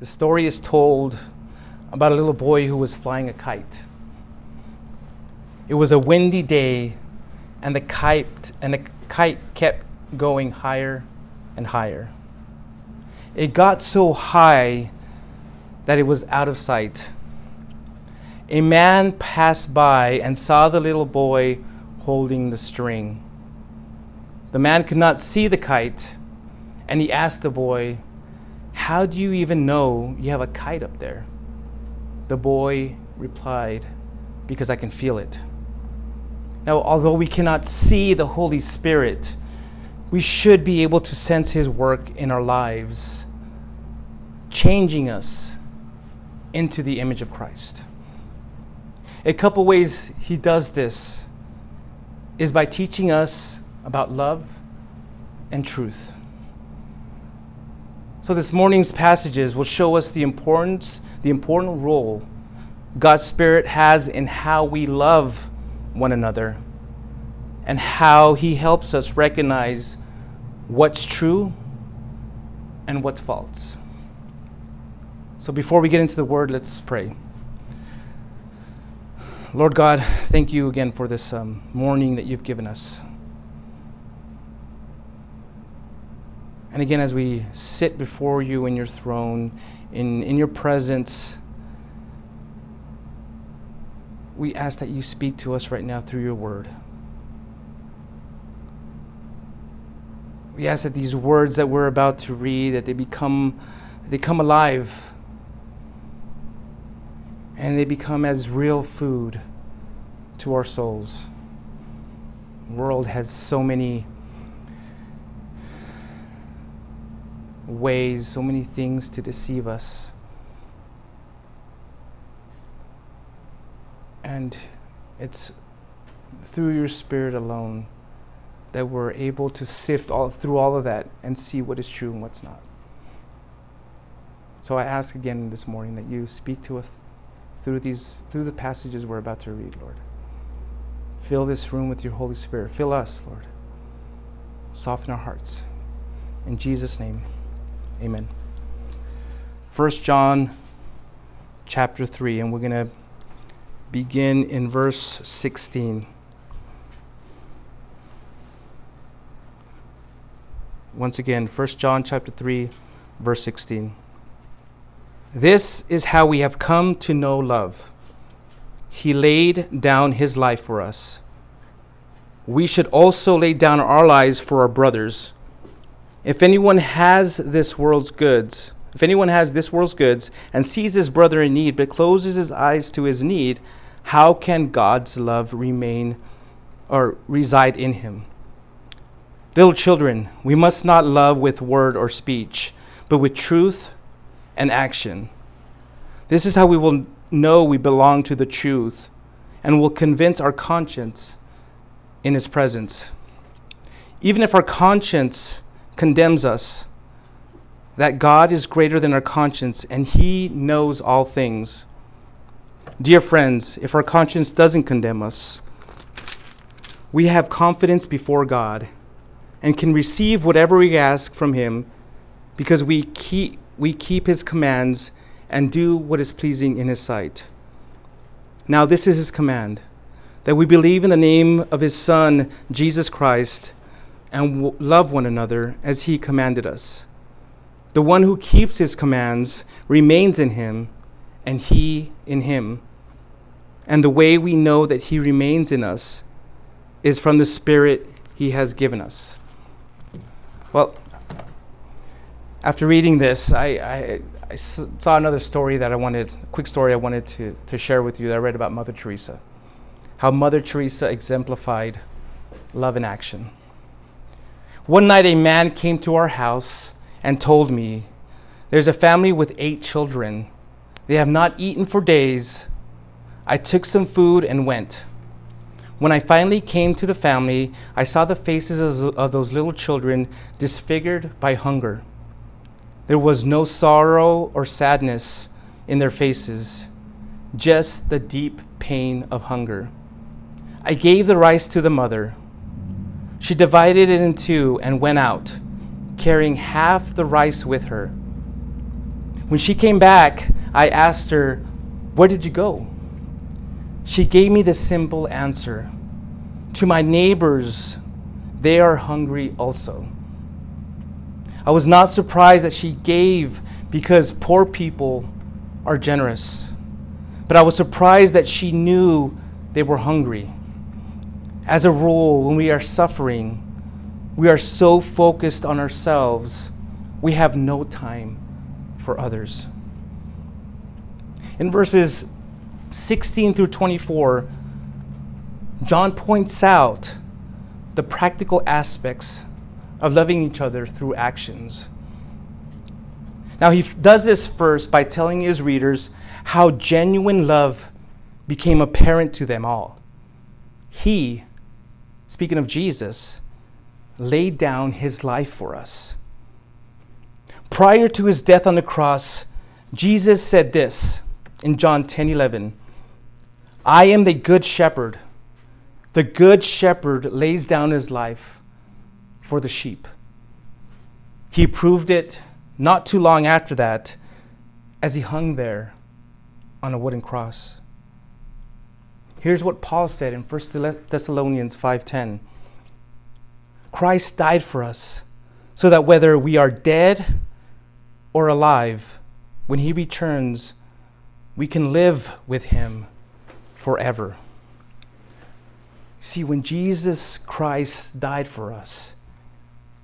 The story is told about a little boy who was flying a kite. It was a windy day, and the kite kept going higher and higher. It got so high that it was out of sight. A man passed by and saw the little boy holding the string. The man could not see the kite, and he asked the boy, "How do you even know you have a kite up there?" The boy replied, "Because I can feel it." Now, although we cannot see the Holy Spirit, we should be able to sense His work in our lives, changing us into the image of Christ. A couple ways He does this is by teaching us about love and truth. So this morning's passages will show us the important role God's Spirit has in how we love one another, and how He helps us recognize what's true and what's false. So before we get into the Word, let's pray. Lord God, thank you again for this morning that you've given us. And again, as we sit before you in your throne, in your presence, we ask that you speak to us right now through your word. We ask that these words that we're about to read, that they come alive, and they become as real food to our souls. The world has so many ways, so many things to deceive us. And it's through your Spirit alone that we're able to sift through all of that and see what is true and what's not. So I ask again this morning that you speak to us through the passages we're about to read, Lord. Fill this room with your Holy Spirit. Fill us, Lord. Soften our hearts. In Jesus' name, amen. 1 John chapter 3, and we're going to begin in verse 16. Once again, 1 John chapter 3, verse 16. This is how we have come to know love. He laid down His life for us. We should also lay down our lives for our brothers. If anyone has this world's goods and sees his brother in need but closes his eyes to his need, how can God's love remain or reside in him? Little children, we must not love with word or speech, but with truth and action. This is how we will know we belong to the truth and will convince our conscience in His presence. Even if our conscience condemns us, that God is greater than our conscience, and He knows all things. Dear friends, if our conscience doesn't condemn us, we have confidence before God and can receive whatever we ask from Him, because we keep His commands and do what is pleasing in His sight. Now this is His command, that we believe in the name of His Son, Jesus Christ, and love one another as He commanded us. The one who keeps His commands remains in Him, and He in him. And the way we know that He remains in us is from the Spirit He has given us. Well, after reading this, I saw another story I wanted to share with you that I read about Mother Teresa. How Mother Teresa exemplified love in action. One night a man came to our house and told me, "There's a family with 8 children. They have not eaten for days. I took some food and went. When I finally came to the family, I saw the faces of those little children disfigured by hunger. There was no sorrow or sadness in their faces, just the deep pain of hunger. I gave the rice to the mother. She divided it in two and went out, carrying half the rice with her. When she came back, I asked her, "Where did you go?" She gave me the simple answer, "To my neighbors, they are hungry also." I was not surprised that she gave because poor people are generous. But I was surprised that she knew they were hungry. As a rule, when we are suffering, we are so focused on ourselves, we have no time for others. In verses 16 through 24, John points out the practical aspects of loving each other through actions. Now, he does this first by telling his readers how genuine love became apparent to them all. He, speaking of Jesus, laid down his life for us. Prior to his death on the cross, Jesus said this in John 10:11, "I am the good shepherd. The good shepherd lays down his life for the sheep." He proved it not too long after that as he hung there on a wooden cross. Here's what Paul said in 1 Thessalonians 5:10. "Christ died for us so that whether we are dead or alive, when he returns, we can live with him forever." See, when Jesus Christ died for us,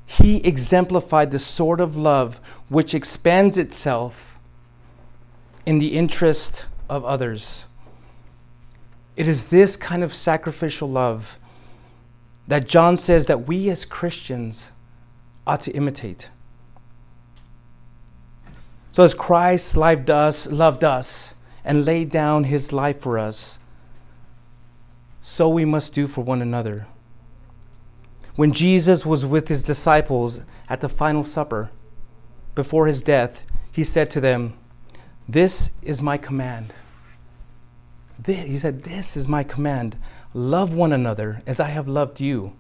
he exemplified the sort of love which expands itself in the interest of others. It is this kind of sacrificial love that John says that we as Christians ought to imitate. So as Christ loved us and laid down his life for us, so we must do for one another. When Jesus was with his disciples at the final supper before his death, he said to them, "This is my command." He said, "This is my command. Love one another as I have loved you."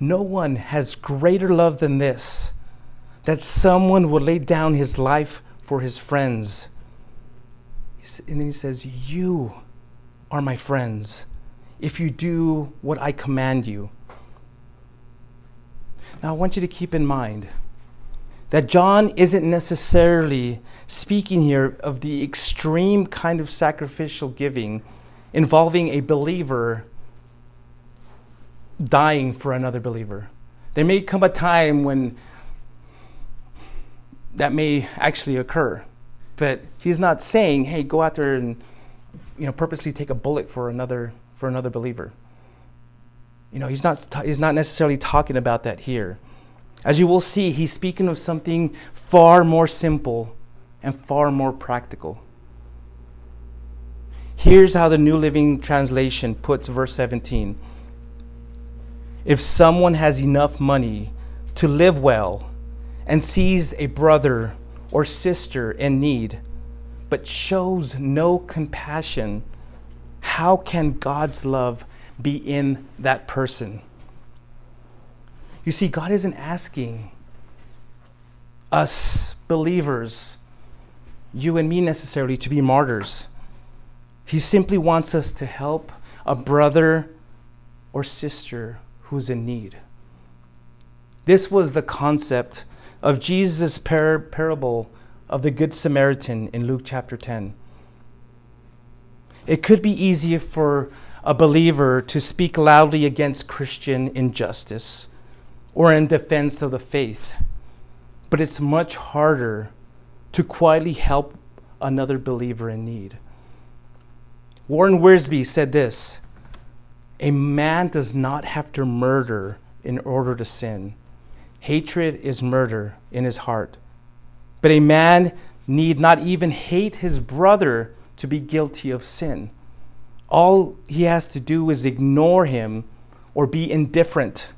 No one has greater love than this, that someone will lay down his life for his friends. And then he says, "You are my friends if you do what I command you." Now I want you to keep in mind that John isn't necessarily speaking here of the extreme kind of sacrificial giving involving a believer dying for another believer. There may come a time when that may actually occur, but he's not saying, "Hey, go out there and purposely take a bullet for another believer." He's not necessarily talking about that here. As you will see, he's speaking of something far more simple and far more practical. Here's how the New Living Translation puts verse 17. "If someone has enough money to live well and sees a brother or sister in need, but shows no compassion, how can God's love be in that person?" You see, God isn't asking us believers, you and me necessarily, to be martyrs. He simply wants us to help a brother or sister who's in need. This was the concept of Jesus' parable of the Good Samaritan in Luke chapter 10. It could be easier for a believer to speak loudly against Christian injustice or in defense of the faith, but it's much harder to quietly help another believer in need. Warren Wiersbe said this, "A man does not have to murder in order to sin. Hatred is murder in his heart. But a man need not even hate his brother to be guilty of sin. All he has to do is ignore him or be indifferent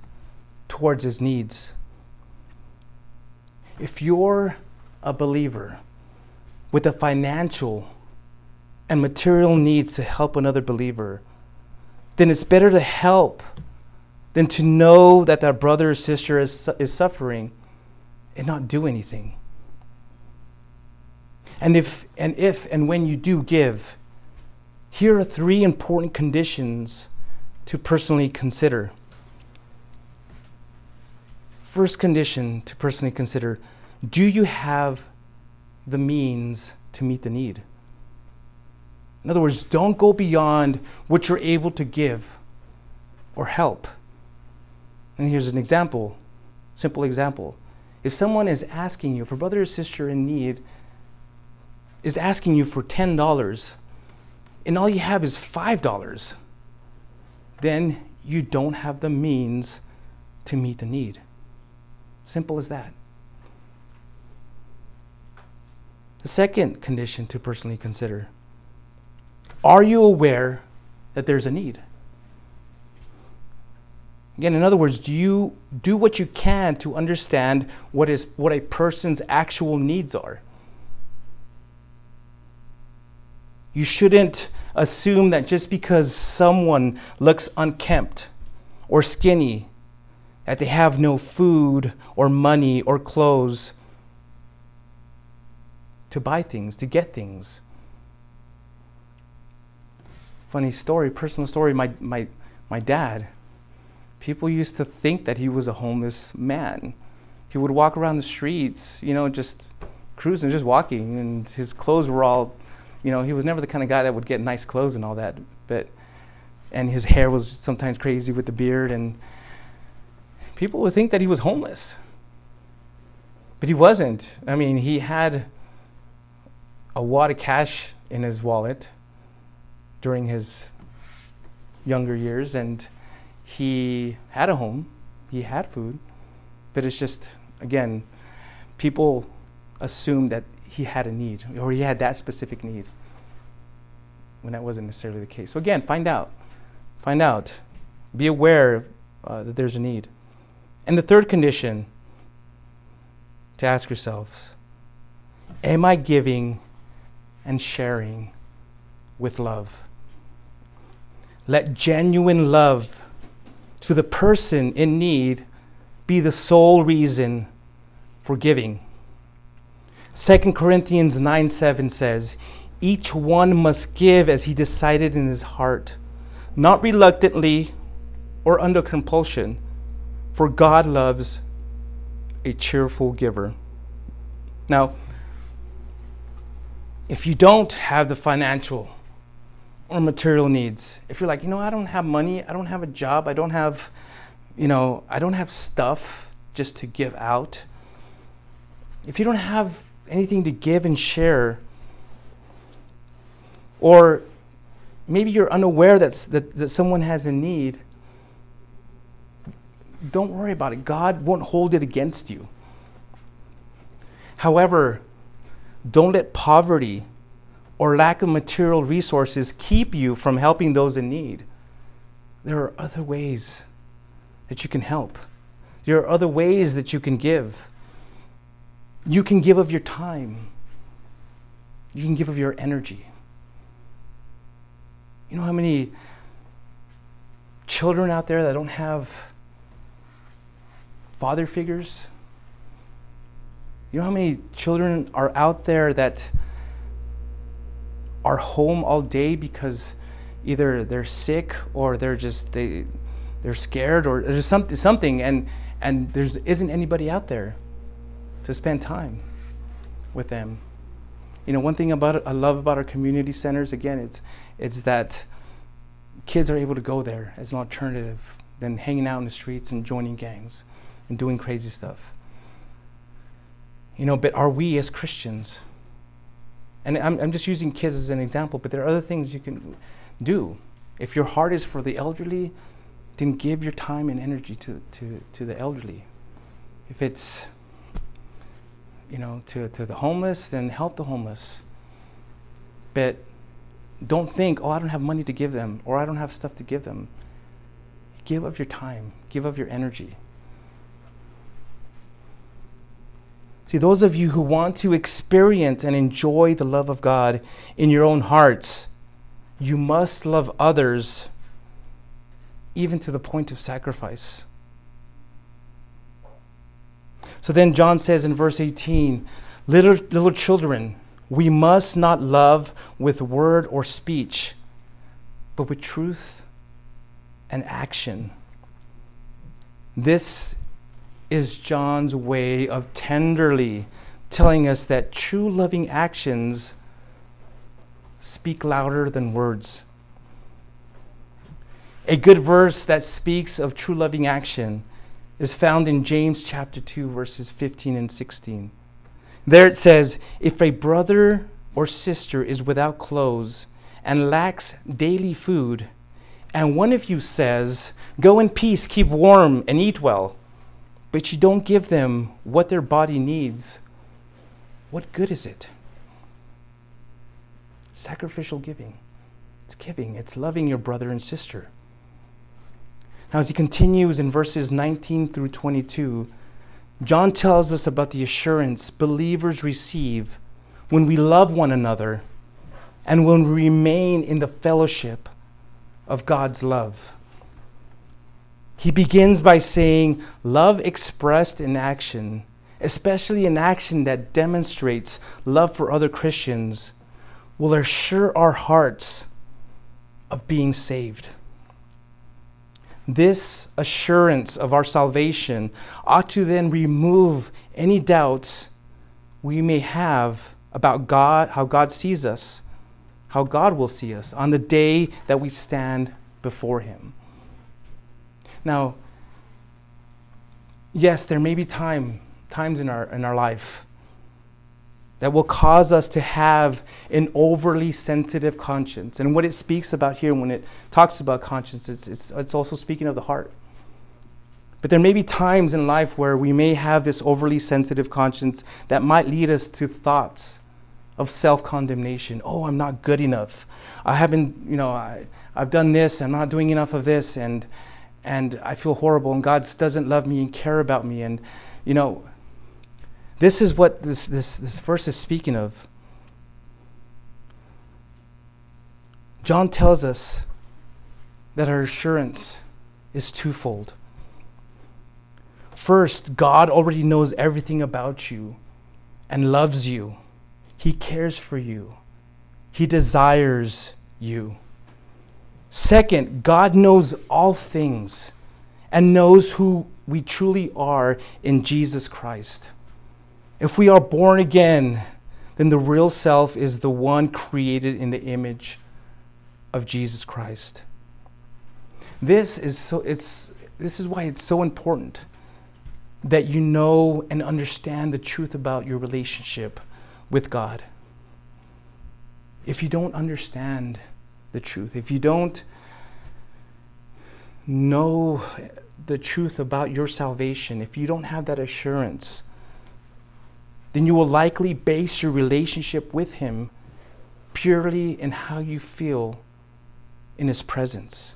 towards his needs." If you're a believer with the financial and material needs to help another believer, then it's better to help than to know that that brother or sister is suffering and not do anything. And if and when you do give, here are three important conditions to personally consider. First condition to personally consider, do you have the means to meet the need? In other words, don't go beyond what you're able to give or help. And here's an example, simple example. If someone is asking you, if a brother or sister in need is asking you for $10, and all you have is $5, then you don't have the means to meet the need. Simple as that. The second condition to personally consider, are you aware that there's a need? Again, in other words, do you do what you can to understand what a person's actual needs are? You shouldn't assume that just because someone looks unkempt or skinny, that they have no food or money or clothes to buy things, to get things. Funny story, personal story, my dad, people used to think that he was a homeless man. He would walk around the streets, just cruising, just walking, and his clothes were all, he was never the kind of guy that would get nice clothes and all that, and his hair was sometimes crazy with the beard, and people would think that he was homeless. But he wasn't. I mean, he had a wad of cash in his wallet during his younger years, and he had a home, he had food, but it's just, again, people assume that he had a need, or he had that specific need, when that wasn't necessarily the case. So again, find out, be aware that there's a need. And the third condition to ask yourselves, am I giving and sharing with love? Let genuine love to the person in need be the sole reason for giving. 2 Corinthians 9:7 says, each one must give as he decided in his heart, not reluctantly or under compulsion, for God loves a cheerful giver. Now, if you don't have the financial or material needs, if you're like, I don't have money, I don't have a job, I don't have, I don't have stuff just to give out. If you don't have anything to give and share, or maybe you're unaware that someone has a need, don't worry about it. God won't hold it against you. However, don't let poverty or lack of material resources keep you from helping those in need. There are other ways that you can help. There are other ways that you can give. You can give of your time. You can give of your energy. You know how many children out there that don't have father figures? You know how many children are out there that are home all day because either they're sick or they're scared or there's something and there isn't anybody out there to spend time with them. One thing I love about our community centers, again, it's that kids are able to go there as an alternative than hanging out in the streets and joining gangs and doing crazy stuff. But are we as Christians, and I'm just using kids as an example, but there are other things you can do. If your heart is for the elderly, then give your time and energy to the elderly. If it's, to the homeless, then help the homeless. But don't think, I don't have money to give them, or I don't have stuff to give them. Give of your time, give of your energy. See, those of you who want to experience and enjoy the love of God in your own hearts, you must love others even to the point of sacrifice. So then John says in verse 18, little children, We must not love with word or speech, but with truth and action. This is John's way of tenderly telling us that true loving actions speak louder than words. A good verse that speaks of true loving action is found in James chapter 2, verses 15 and 16. There it says, "If a brother or sister is without clothes and lacks daily food, and one of you says, 'Go in peace, keep warm, and eat well,' but you don't give them what their body needs, what good is it?" Sacrificial giving. It's giving. It's loving your brother and sister. Now, as he continues in verses 19 through 22, John tells us about the assurance believers receive when we love one another and when we remain in the fellowship of God's love. He begins by saying, love expressed in action, especially an action that demonstrates love for other Christians, will assure our hearts of being saved. This assurance of our salvation ought to then remove any doubts we may have about God, how God sees us, how God will see us on the day that we stand before Him. Now, yes, there may be times in our life that will cause us to have an overly sensitive conscience. And what it speaks about here when it talks about conscience, it's also speaking of the heart. But there may be times in life where we may have this overly sensitive conscience that might lead us to thoughts of self-condemnation. Oh, I'm not good enough. I haven't, I've done this, I'm not doing enough of this, and I feel horrible, and God doesn't love me and care about me. And, this is what this verse is speaking of. John tells us that our assurance is twofold. First, God already knows everything about you and loves you. He cares for you. He desires you. Second, God knows all things and knows who we truly are in Jesus Christ. If we are born again, then the real self is the one created in the image of Jesus Christ. This is why it's so important that you know and understand the truth about your relationship with God. If you don't understand the truth, if you don't know the truth about your salvation, if you don't have that assurance, then you will likely base your relationship with Him purely in how you feel in His presence.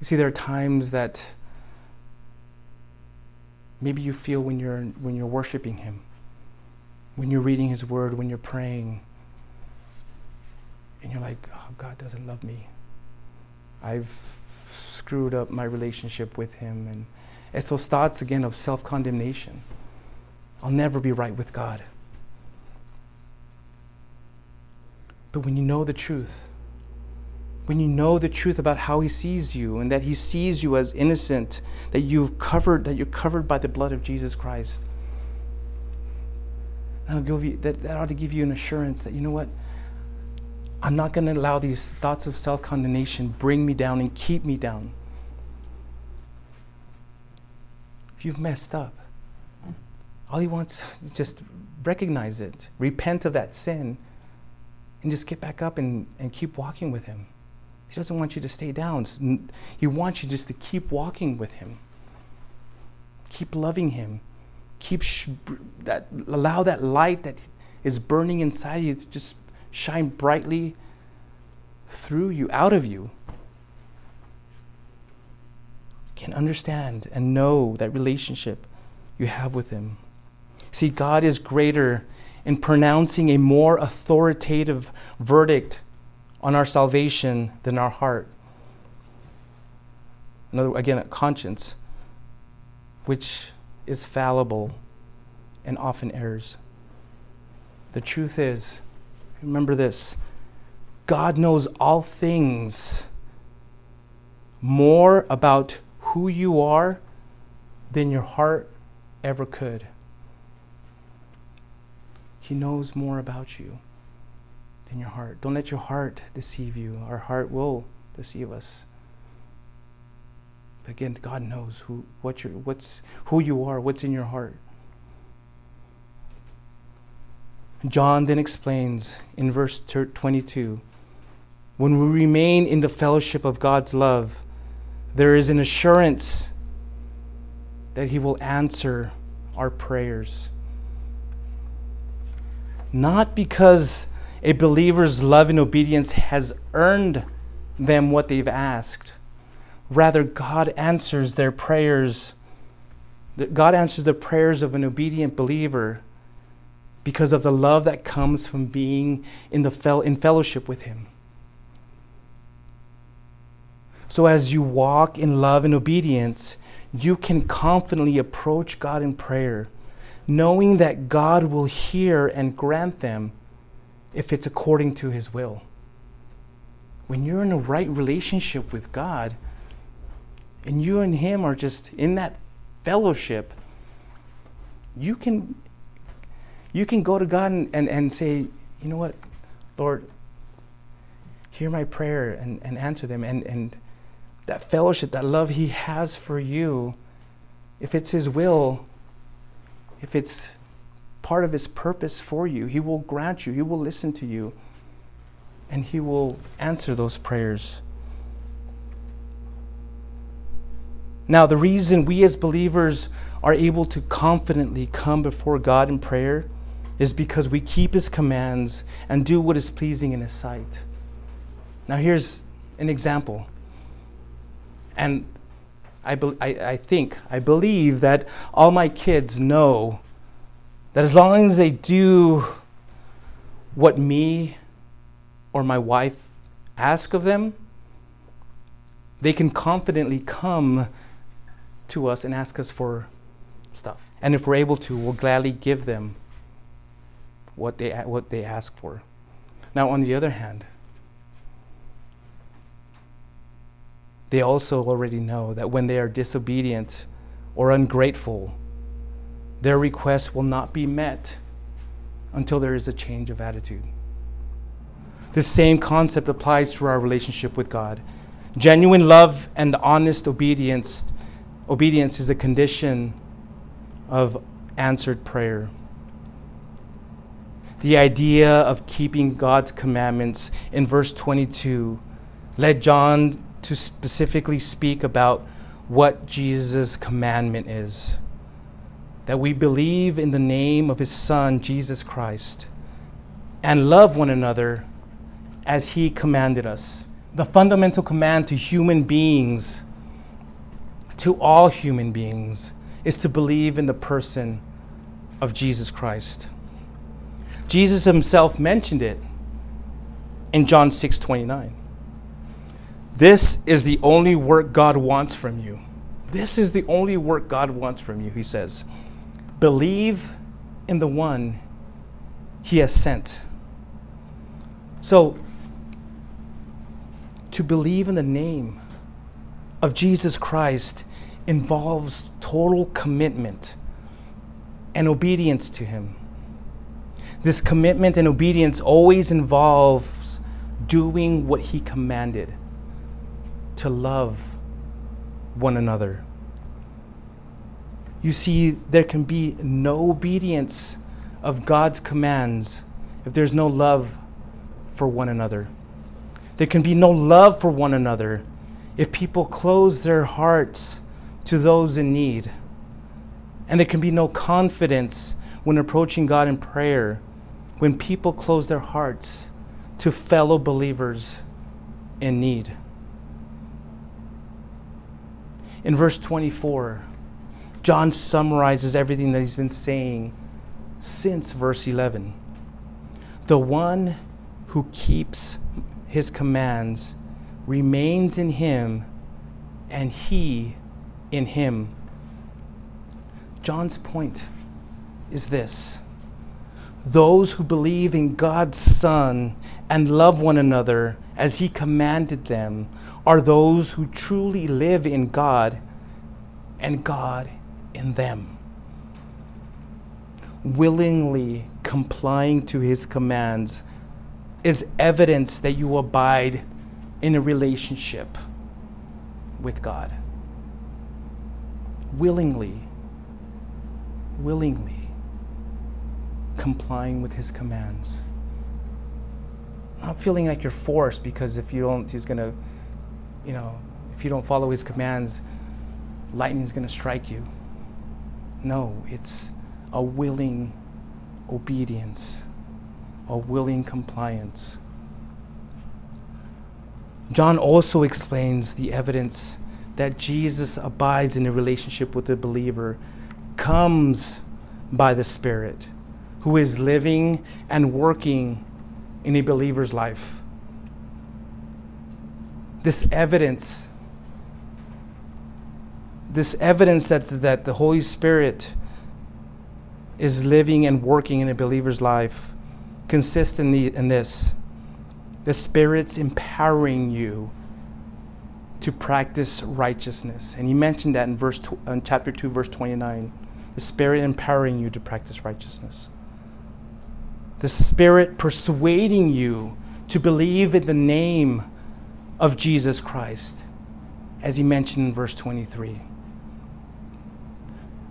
You see, there are times that maybe you feel when you're worshiping Him, when you're reading His Word, when you're praying, and you're like, oh, God doesn't love me. I've screwed up my relationship with Him, and it's those thoughts, again, of self-condemnation. I'll never be right with God. But when you know the truth, when you know the truth about how He sees you and that He sees you as innocent, that you're covered by the blood of Jesus Christ, that ought to give you an assurance that, you know what, I'm not going to allow these thoughts of self-condemnation bring me down and keep me down. If you've messed up, all He wants is just recognize it, repent of that sin, and just get back up and keep walking with Him. He doesn't want you to stay down. He wants you just to keep walking with Him. Keep loving Him. Allow that light that is burning inside you to just shine brightly through you, out of you. Can understand and know that relationship you have with Him. See, God is greater in pronouncing a more authoritative verdict on our salvation than our heart. A conscience, which is fallible and often errs. The truth is, remember this, God knows all things more about who you are than your heart ever could. He knows more about you than your heart. Don't let your heart deceive you. Our heart will deceive us. But again, God knows who you are, what's in your heart. John then explains in verse 22, when we remain in the fellowship of God's love, there is an assurance that He will answer our prayers. Not because a believer's love and obedience has earned them what they've asked. Rather, God answers the prayers of an obedient believer because of the love that comes from being in fellowship with Him. So as you walk in love and obedience, you can confidently approach God in prayer, knowing that God will hear and grant them if it's according to His will. When you're in a right relationship with God, and you and Him are just in that fellowship, you can go to God and say, you know what, Lord, hear my prayer and answer them. And that fellowship, that love He has for you, if it's His will, if it's part of His purpose for you, He will grant you, He will listen to you, and He will answer those prayers. Now, the reason we as believers are able to confidently come before God in prayer is because we keep His commands and do what is pleasing in His sight. Now, here's an example. And I believe that all my kids know that as long as they do what me or my wife ask of them, they can confidently come to us and ask us for stuff. And if we're able to, we'll gladly give them what they ask for. Now, on the other hand, they also already know that when they are disobedient or ungrateful, their requests will not be met until there is a change of attitude. The same concept applies to our relationship with God. Genuine love and honest obedience is a condition of answered prayer. The idea of keeping God's commandments in verse 22 led John to specifically speak about what Jesus' commandment is, that we believe in the name of His Son, Jesus Christ, and love one another as He commanded us. The fundamental command to human beings, to all human beings, is to believe in the person of Jesus Christ. Jesus Himself mentioned it in John 6:29. This is the only work God wants from you. This is the only work God wants from you, He says. Believe in the one He has sent. So, to believe in the name of Jesus Christ involves total commitment and obedience to Him. This commitment and obedience always involves doing what He commanded, to love one another. You see, there can be no obedience of God's commands if there's no love for one another. There can be no love for one another if people close their hearts to those in need. And there can be no confidence when approaching God in prayer when people close their hearts to fellow believers in need. In verse 24, John summarizes everything that he's been saying since verse 11. The one who keeps His commands remains in Him, and He in him. John's point is this: those who believe in God's Son and love one another as He commanded them are those who truly live in God and God in them. Willingly complying to His commands is evidence that you abide in a relationship with God. Willingly complying with His commands. Not feeling like you're forced, because if you don't, He's gonna, if you don't follow His commands, lightning's gonna strike you. No, it's a willing obedience, a willing compliance. John also explains the evidence that Jesus abides in a relationship with the believer comes by the Spirit, who is living and working in a believer's life. This evidence that the Holy Spirit is living and working in a believer's life consists in this: the Spirit's empowering you to practice righteousness. And he mentioned that in chapter 2, verse 29. The Spirit empowering you to practice righteousness. The Spirit persuading you to believe in the name of Jesus Christ, as he mentioned in verse 23.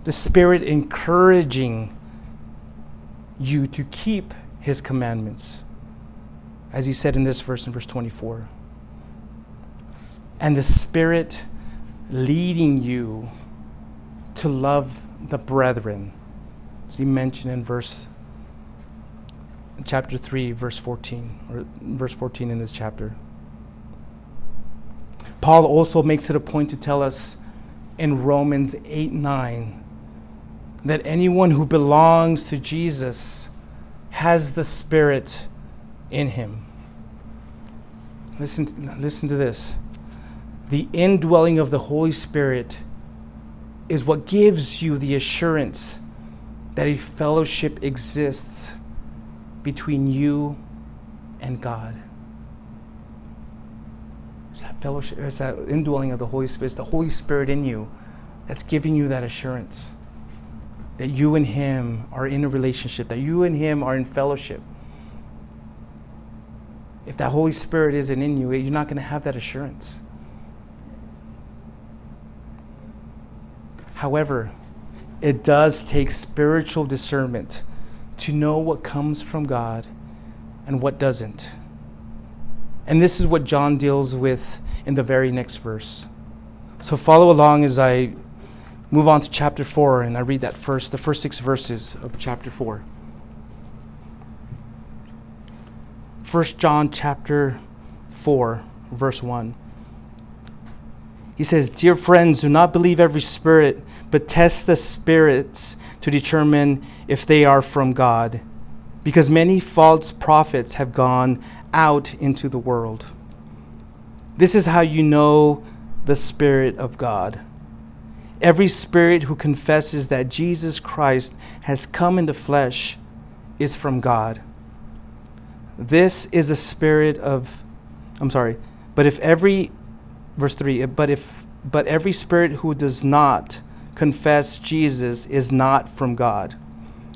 The Spirit encouraging you to keep His commandments, as he said in this verse, in verse 24. And the Spirit leading you to love the brethren, as he mentioned in chapter 3, verse 14, or verse 14 in this chapter. Paul also makes it a point to tell us in Romans 8:9 that anyone who belongs to Jesus has the Spirit in him. Listen to this. The indwelling of the Holy Spirit is what gives you the assurance that a fellowship exists between you and God. It's that fellowship, it's that indwelling of the Holy Spirit, it's the Holy Spirit in you that's giving you that assurance that you and Him are in a relationship, that you and Him are in fellowship. If that Holy Spirit isn't in you, you're not going to have that assurance. However, it does take spiritual discernment to know what comes from God and what doesn't. And this is what John deals with in the very next verse. So follow along as I move on to chapter 4 and I read the first 6 verses of chapter 4. 1 John chapter 4, verse 1. He says, "Dear friends, do not believe every spirit, but test the spirits to determine if they are from God, because many false prophets have gone out into the world. This is how you know the Spirit of God. Every spirit who confesses that Jesus Christ has come in the flesh is from God. This is the spirit of, Verse 3, but every spirit who does not confess Jesus is not from God.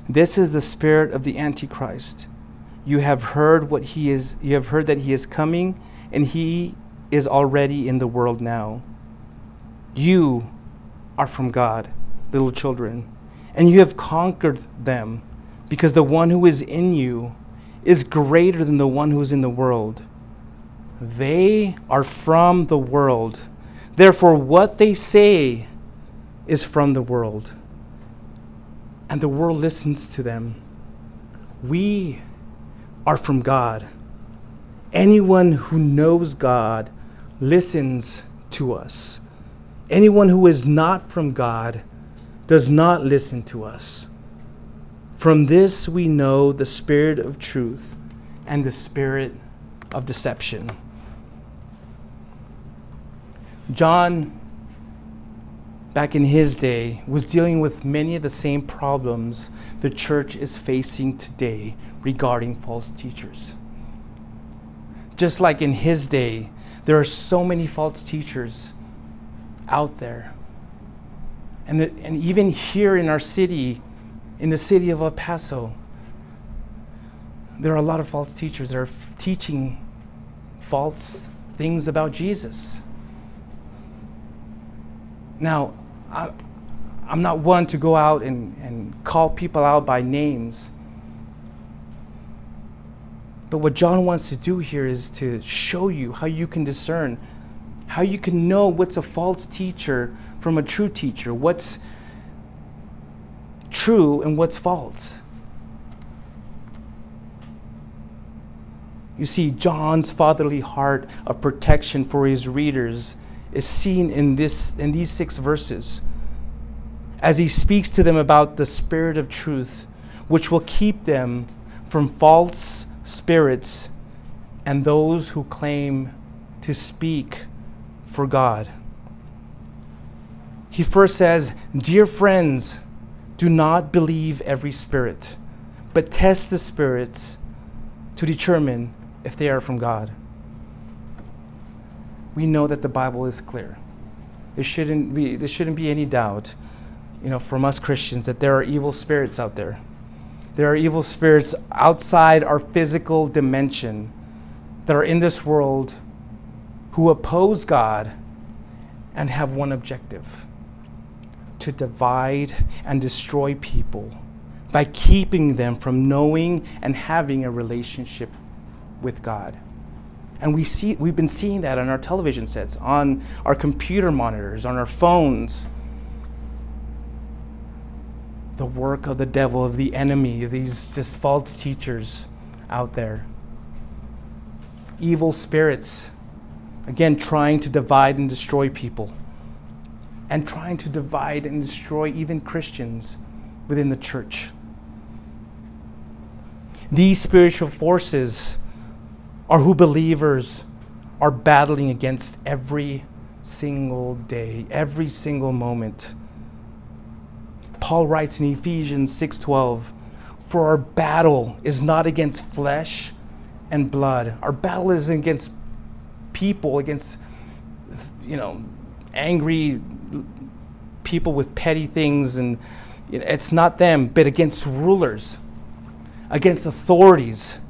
This is the spirit of the Antichrist. You have heard that he is coming, and he is already in the world now. You are from God, little children, and you have conquered them, because the one who is in you is greater than the one who is in the world. They are from the world. Therefore, what they say is from the world, and the world listens to them. We are from God. Anyone who knows God listens to us. Anyone who is not from God does not listen to us. From this we know the spirit of truth and the spirit of deception." John back in his day was dealing with many of the same problems the church is facing today regarding false teachers. Just like in his day, there are so many false teachers out there. And even here in our city, in the city of El Paso, there are a lot of false teachers that are teaching false things about Jesus. Now, I'm not one to go out and call people out by names. But what John wants to do here is to show you how you can discern, how you can know what's a false teacher from a true teacher, what's true and what's false. You see, John's fatherly heart of protection for his readers is seen in these 6 verses as he speaks to them about the Spirit of truth, which will keep them from false spirits and those who claim to speak for God. He first says, "Dear friends, do not believe every spirit, but test the spirits to determine if they are from God." We know that the Bible is clear. There shouldn't be any doubt, from us Christians, that there are evil spirits out there. There are evil spirits outside our physical dimension that are in this world who oppose God and have one objective: to divide and destroy people by keeping them from knowing and having a relationship with God. And we've been seeing that on our television sets, on our computer monitors, on our phones. The work of the devil, of the enemy, of these just false teachers out there. Evil spirits, again, trying to divide and destroy people, and trying to divide and destroy even Christians within the church. These spiritual forces are who believers are battling against every single day, every single moment. Paul writes in Ephesians 6:12, "For our battle is not against flesh and blood." Our battle isn't against people, against angry people with petty things, and it's not them, but against rulers, against authorities,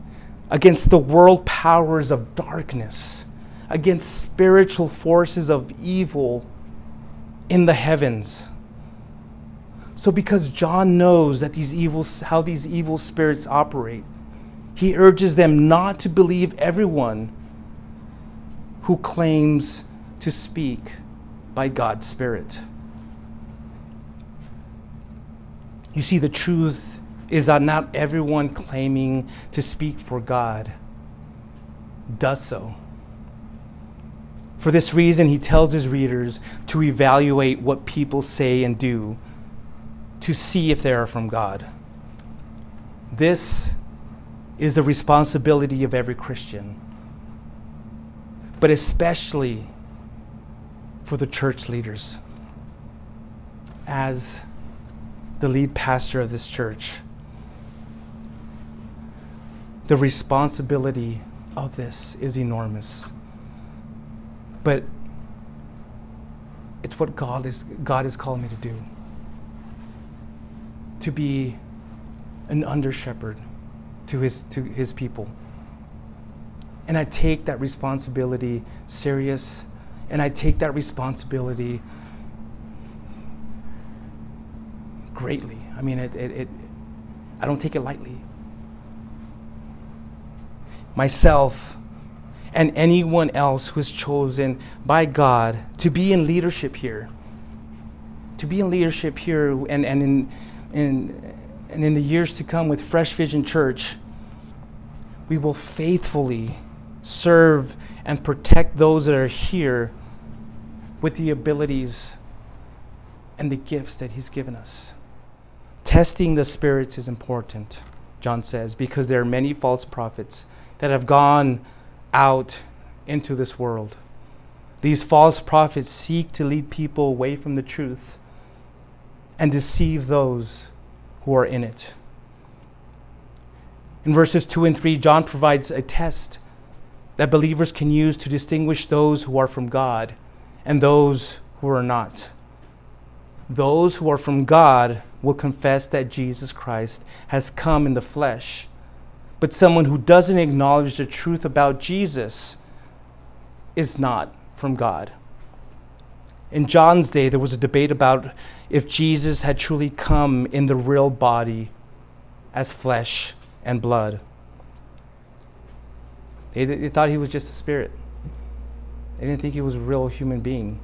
against the world powers of darkness, against spiritual forces of evil in the heavens. So because John knows that how these evil spirits operate, he urges them not to believe everyone who claims to speak by God's Spirit. You see, the truth is that not everyone claiming to speak for God does so. For this reason, he tells his readers to evaluate what people say and do to see if they are from God. This is the responsibility of every Christian, but especially for the church leaders. As the lead pastor of this church, the responsibility of this is enormous, but it's what God is calling me to do. To be an under-shepherd to his people. And I take that responsibility serious, and I take that responsibility greatly. I mean, I don't take it lightly. Myself and anyone else who is chosen by God to be in leadership here, and in the years to come with Fresh Vision Church, we will faithfully serve and protect those that are here with the abilities and the gifts that He's given us. Testing the spirits is important, John says, because there are many false prophets that have gone out into this world. These false prophets seek to lead people away from the truth and deceive those who are in it. In verses 2 and 3, John provides a test that believers can use to distinguish those who are from God and those who are not. Those who are from God will confess that Jesus Christ has come in the flesh, but someone who doesn't acknowledge the truth about Jesus is not from God. In John's day, there was a debate about if Jesus had truly come in the real body as flesh and blood. They thought he was just a spirit. They didn't think he was a real human being.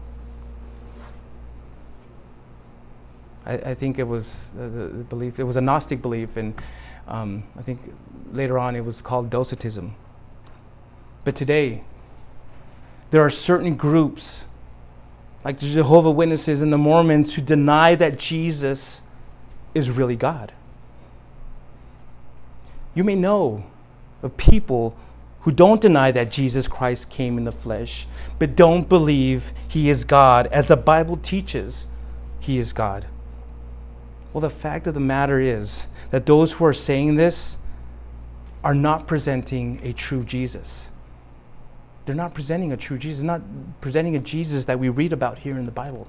I think it was the belief, it was a Gnostic belief, and I think later on it was called Docetism. But today, there are certain groups, like the Jehovah's Witnesses and the Mormons, who deny that Jesus is really God. You may know of people who don't deny that Jesus Christ came in the flesh, but don't believe he is God, as the Bible teaches he is God. Well, the fact of the matter is that those who are saying this are not presenting a true Jesus. They're not presenting a true Jesus, not presenting a Jesus that we read about here in the Bible.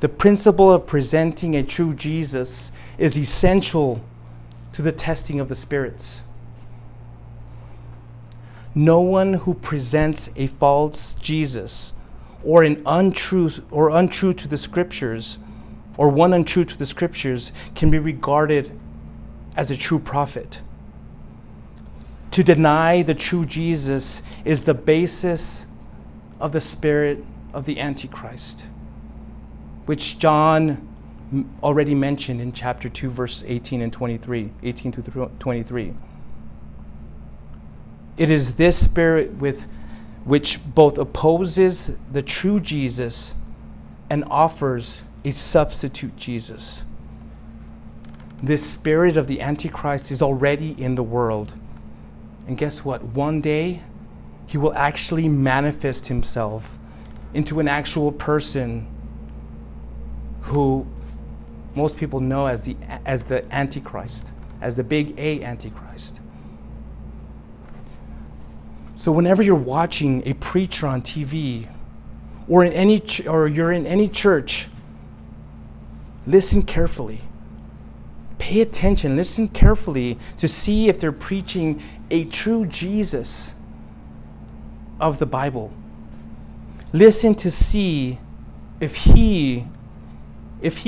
The principle of presenting a true Jesus is essential to the testing of the spirits. No one who presents a false Jesus or untrue to the scriptures, or one untrue to the scriptures, can be regarded as a true prophet. To deny the true Jesus is the basis of the spirit of the Antichrist, which John already mentioned in chapter 2, verse 18 to 23. It is this spirit with which both opposes the true Jesus and offers a substitute Jesus. This spirit of the Antichrist is already in the world. And guess what? One day, he will actually manifest himself into an actual person who most people know as the Antichrist, as the big A Antichrist. So whenever you're watching a preacher on TV or you're in any church, listen carefully. Pay attention, listen carefully to see if they're preaching a true Jesus of the Bible. Listen to see if he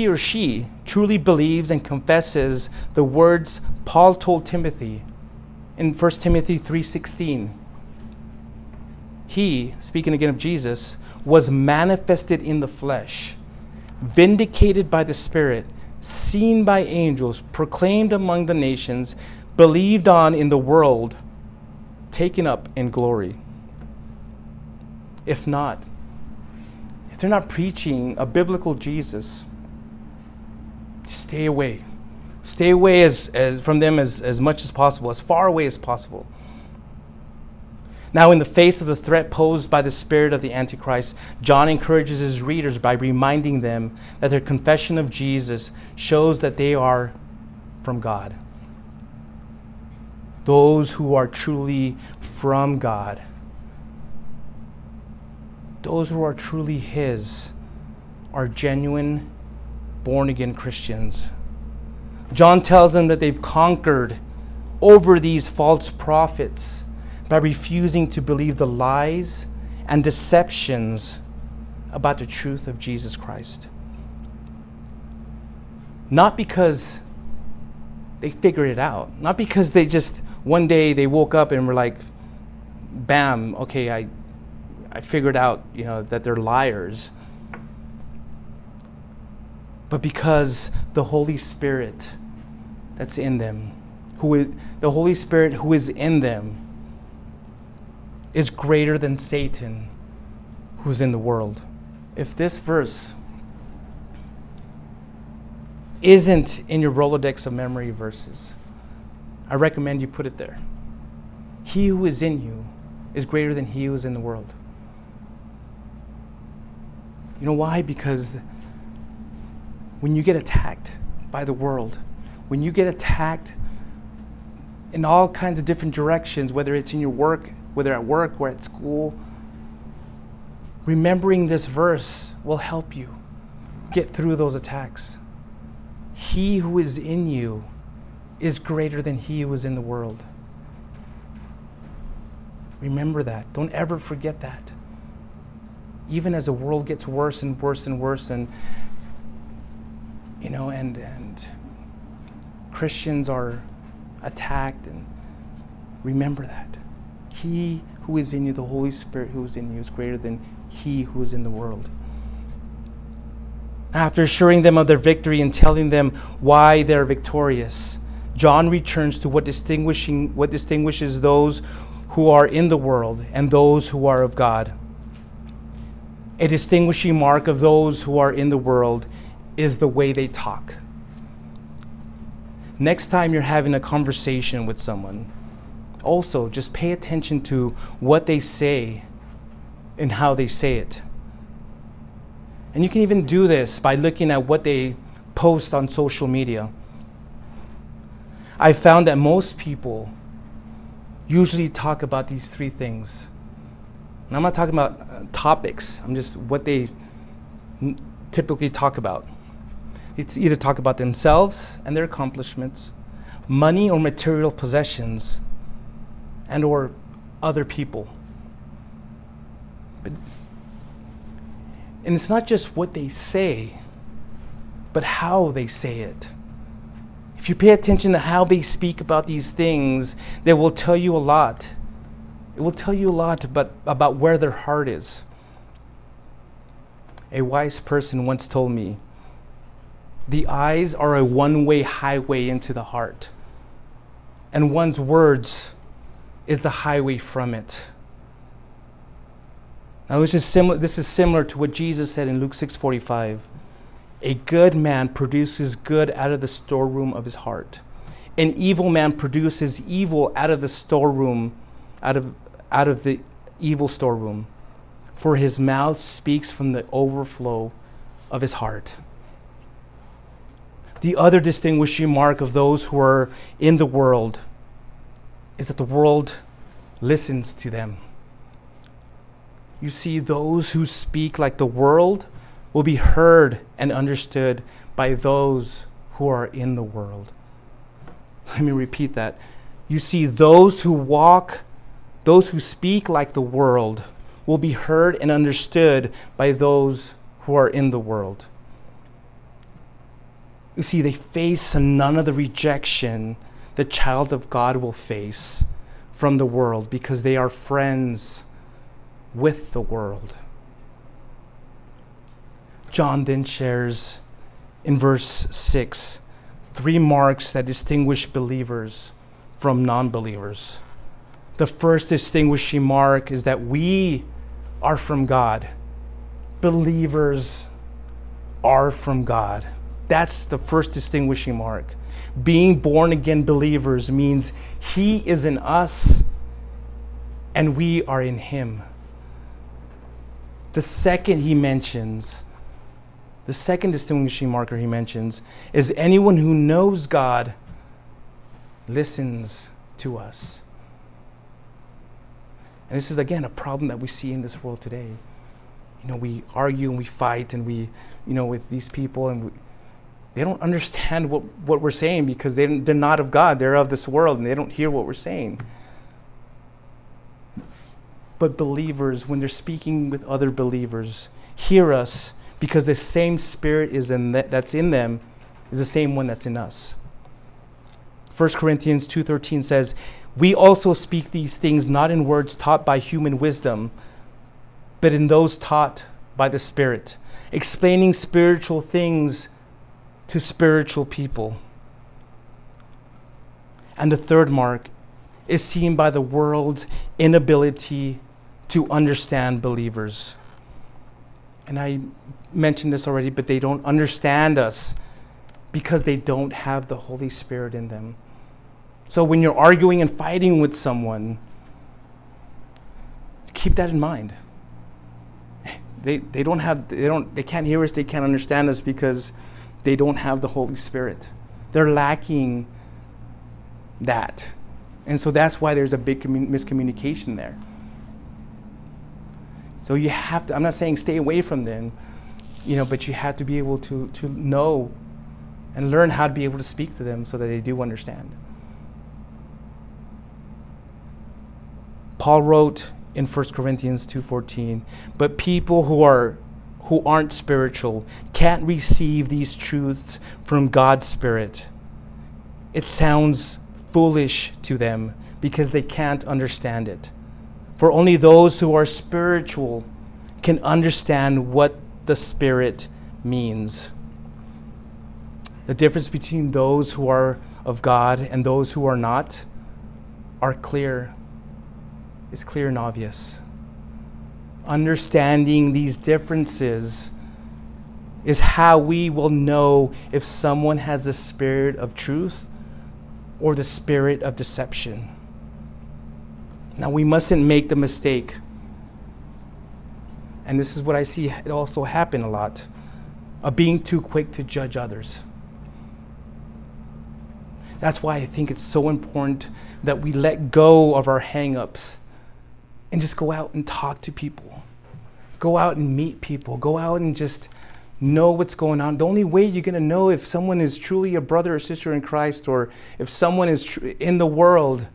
or she truly believes and confesses the words Paul told Timothy in 1 Timothy 3:16. He, speaking again of Jesus, was manifested in the flesh, vindicated by the Spirit, seen by angels, proclaimed among the nations, believed on in the world, taken up in glory. If they're not preaching a biblical Jesus, stay away. Stay away from them as much as possible, as far away as possible. Now, in the face of the threat posed by the spirit of the Antichrist, John encourages his readers by reminding them that their confession of Jesus shows that they are from God. Those who are truly from God, those who are truly his, are genuine, born-again Christians. John tells them that they've conquered over these false prophets by refusing to believe the lies and deceptions about the truth of Jesus Christ. Not because they figured it out, not because they just one day they woke up and were like, bam, okay, I figured out, that they're liars. But because the Holy Spirit that's in them, is greater than Satan who's in the world. If this verse isn't in your Rolodex of memory verses, I recommend you put it there. He who is in you is greater than he who is in the world. You know why? Because when you get attacked by the world, when you get attacked in all kinds of different directions, whether it's in your work, whether at work or at school, remembering this verse will help you get through those attacks. He who is in you is greater than he who is in the world. Remember that. Don't ever forget that. Even as the world gets worse and worse and worse, and and Christians are attacked, and remember that. He who is in you, the Holy Spirit who is in you, is greater than he who is in the world. After assuring them of their victory and telling them why they are victorious, John returns to what distinguishes those who are in the world and those who are of God. A distinguishing mark of those who are in the world is the way they talk. Next time you're having a conversation with someone, also just pay attention to what they say and how they say it. And you can even do this by looking at what they post on social media. I found that most people usually talk about these three things. And I'm not talking about topics. I'm just what they typically talk about. It's either talk about themselves and their accomplishments, money or material possessions, and or other people. But, and it's not just what they say, but how they say it. If you pay attention to how they speak about these things, they will tell you a lot. It will tell you a lot about where their heart is. A wise person once told me, the eyes are a one-way highway into the heart, and one's words is the highway from it. Now, this is similar to what Jesus said in Luke 6:45. A good man produces good out of the storeroom of his heart. An evil man produces evil out of the storeroom, out of the evil storeroom. For his mouth speaks from the overflow of his heart. The other distinguishing mark of those who are in the world is that the world listens to them. You see, those who speak like the world will be heard and understood by those who are in the world. Let me repeat that. You see, those who speak like the world will be heard and understood by those who are in the world. You see, they face none of the rejection the child of God will face from the world because they are friends with the world. John then shares in verse 6 three marks that distinguish believers from non-believers. The first distinguishing mark is that we are from God. Believers are from God. That's the first distinguishing mark. Being born again believers means He is in us and we are in Him. The second distinguishing marker he mentions is anyone who knows God listens to us. And this is, again, a problem that we see in this world today. We argue and we fight and we, with these people, and they don't understand what we're saying because they're not of God. They're of this world and they don't hear what we're saying. But believers, when they're speaking with other believers, hear us, because the same spirit that's in them is the same one that's in us. 1 Corinthians 2:13 says, "We also speak these things not in words taught by human wisdom, but in those taught by the Spirit, explaining spiritual things to spiritual people." And the third mark is seen by the world's inability to understand believers. And I mentioned this already, but they don't understand us because they don't have the Holy Spirit in them. So when you're arguing and fighting with someone, keep that in mind. They can't hear us, they can't understand us because they don't have the Holy Spirit. They're lacking that. And so that's why there's a big miscommunication there. So you have to, I'm not saying stay away from them, but you have to be able to know and learn how to be able to speak to them so that they do understand. Paul wrote in 1 Corinthians 2:14, but people who aren't spiritual can't receive these truths from God's Spirit. It sounds foolish to them because they can't understand it. For only those who are spiritual can understand what the Spirit means. The difference between those who are of God and those who are not are clear. It's clear and obvious. Understanding these differences is how we will know if someone has the spirit of truth or the spirit of deception. Now, we mustn't make the mistake, and this is what I see it also happen a lot, of being too quick to judge others. That's why I think it's so important that we let go of our hang-ups and just go out and talk to people. Go out and meet people. Go out and just know what's going on. The only way you're going to know if someone is truly a brother or sister in Christ, or if someone is in the world,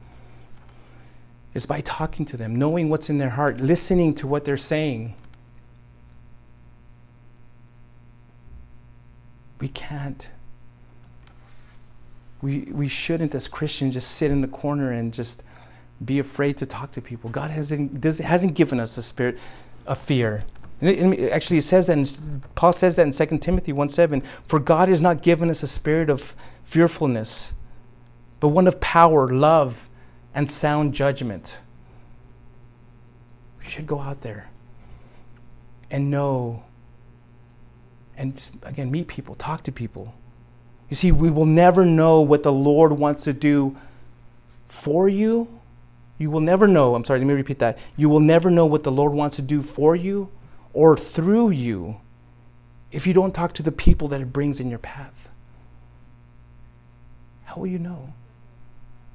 is by talking to them, knowing what's in their heart, listening to what they're saying. We can't. We shouldn't, as Christians, just sit in the corner and just be afraid to talk to people. God hasn't given us a spirit of fear. Actually, it says that Paul says that in 2 Timothy 1:7, for God has not given us a spirit of fearfulness, but one of power, love, and sound judgment. We should go out there and know, and again, meet people, talk to people. You see, we will never know what the Lord wants to do for you. You will never know. I'm sorry, let me repeat that. You will never know what the Lord wants to do for you or through you if you don't talk to the people that it brings in your path. How will you know?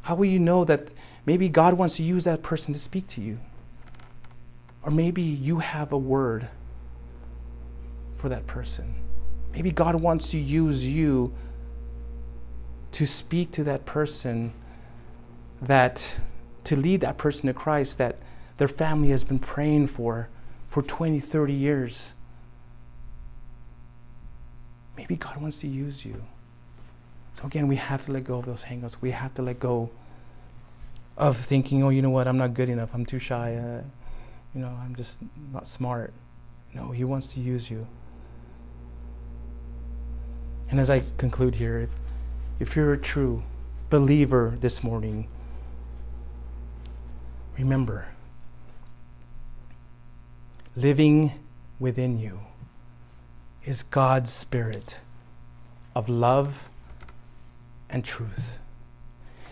How will you know that maybe God wants to use that person to speak to you? Or maybe you have a word for that person. Maybe God wants to use you to speak to that person, that to lead that person to Christ that their family has been praying for 20, 30 years. Maybe God wants to use you. So again, we have to let go of those hang-ups. We have to let go of thinking, oh, you know what, I'm not good enough. I'm too shy. I'm just not smart. No, He wants to use you. And as I conclude here, if you're a true believer this morning, remember, living within you is God's Spirit of love and truth.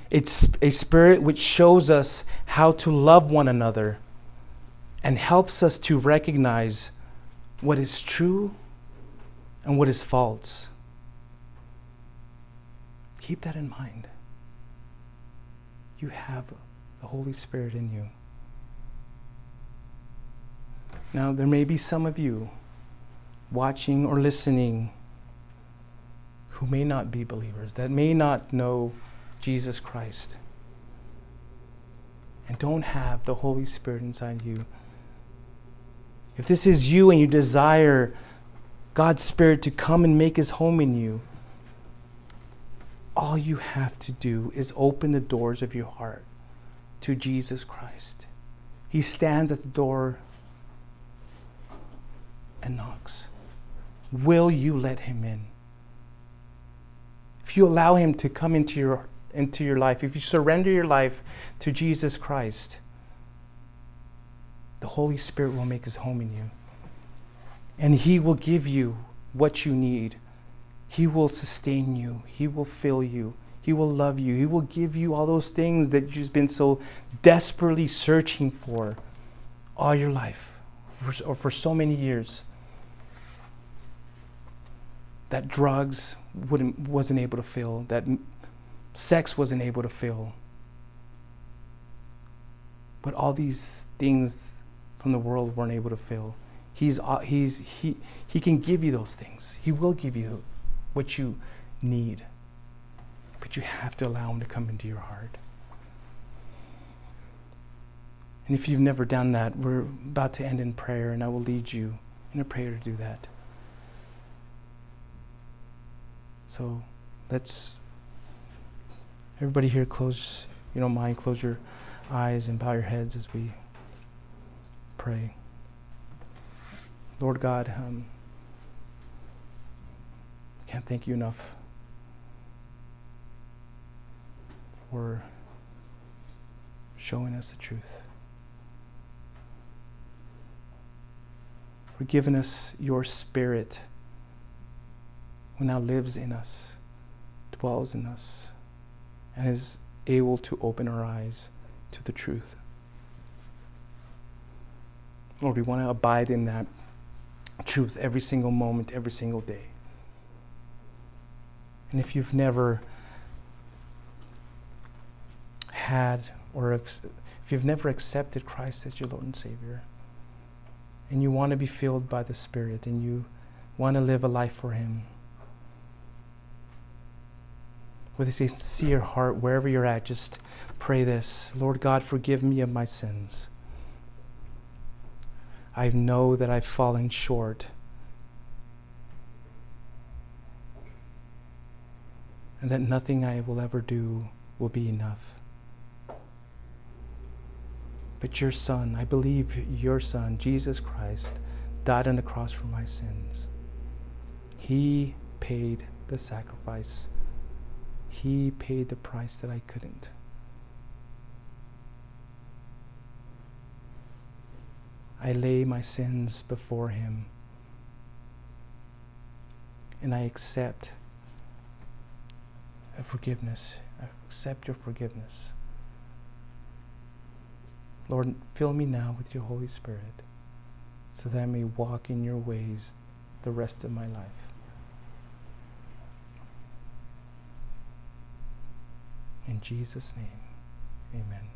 It's a spirit which shows us how to love one another and helps us to recognize what is true and what is false. Keep that in mind. You have the Holy Spirit in you. Now, there may be some of you watching or listening who may not be believers, that may not know Jesus Christ, and don't have the Holy Spirit inside you. If this is you and you desire God's Spirit to come and make His home in you, all you have to do is open the doors of your heart to Jesus Christ. He stands at the door and knocks. Will you let Him in? If you allow Him to come into your life, if you surrender your life to Jesus Christ, the Holy Spirit will make His home in you. And He will give you what you need. He will sustain you. He will fill you. He will love you. He will give you all those things that you've been so desperately searching for all your life, or for so many years. that drugs wasn't able to fill, that sex wasn't able to fill. But all these things from the world weren't able to fill. He can give you those things. He will give you what you need. But you have to allow him to come into your heart. And if you've never done that, we're about to end in prayer, and I will lead you in a prayer to do that. So let's, everybody here, close, you don't mind, close your eyes and bow your heads as we pray. Lord God, I can't thank you enough for showing us the truth, for giving us your Spirit who now lives in us, dwells in us, and is able to open our eyes to the truth. Lord, we want to abide in that truth every single moment, every single day. And if you've never had, or if you've never accepted Christ as your Lord and Savior, and you want to be filled by the Spirit, and you want to live a life for him, with a sincere heart, wherever you're at, just pray this. Lord God, forgive me of my sins. I know that I've fallen short, and that nothing I will ever do will be enough. But your Son, I believe your Son, Jesus Christ, died on the cross for my sins. He paid the sacrifice. He paid the price that I couldn't. I lay my sins before him, and I accept a forgiveness. I accept your forgiveness. Lord, fill me now with your Holy Spirit so that I may walk in your ways the rest of my life. In Jesus' name, amen.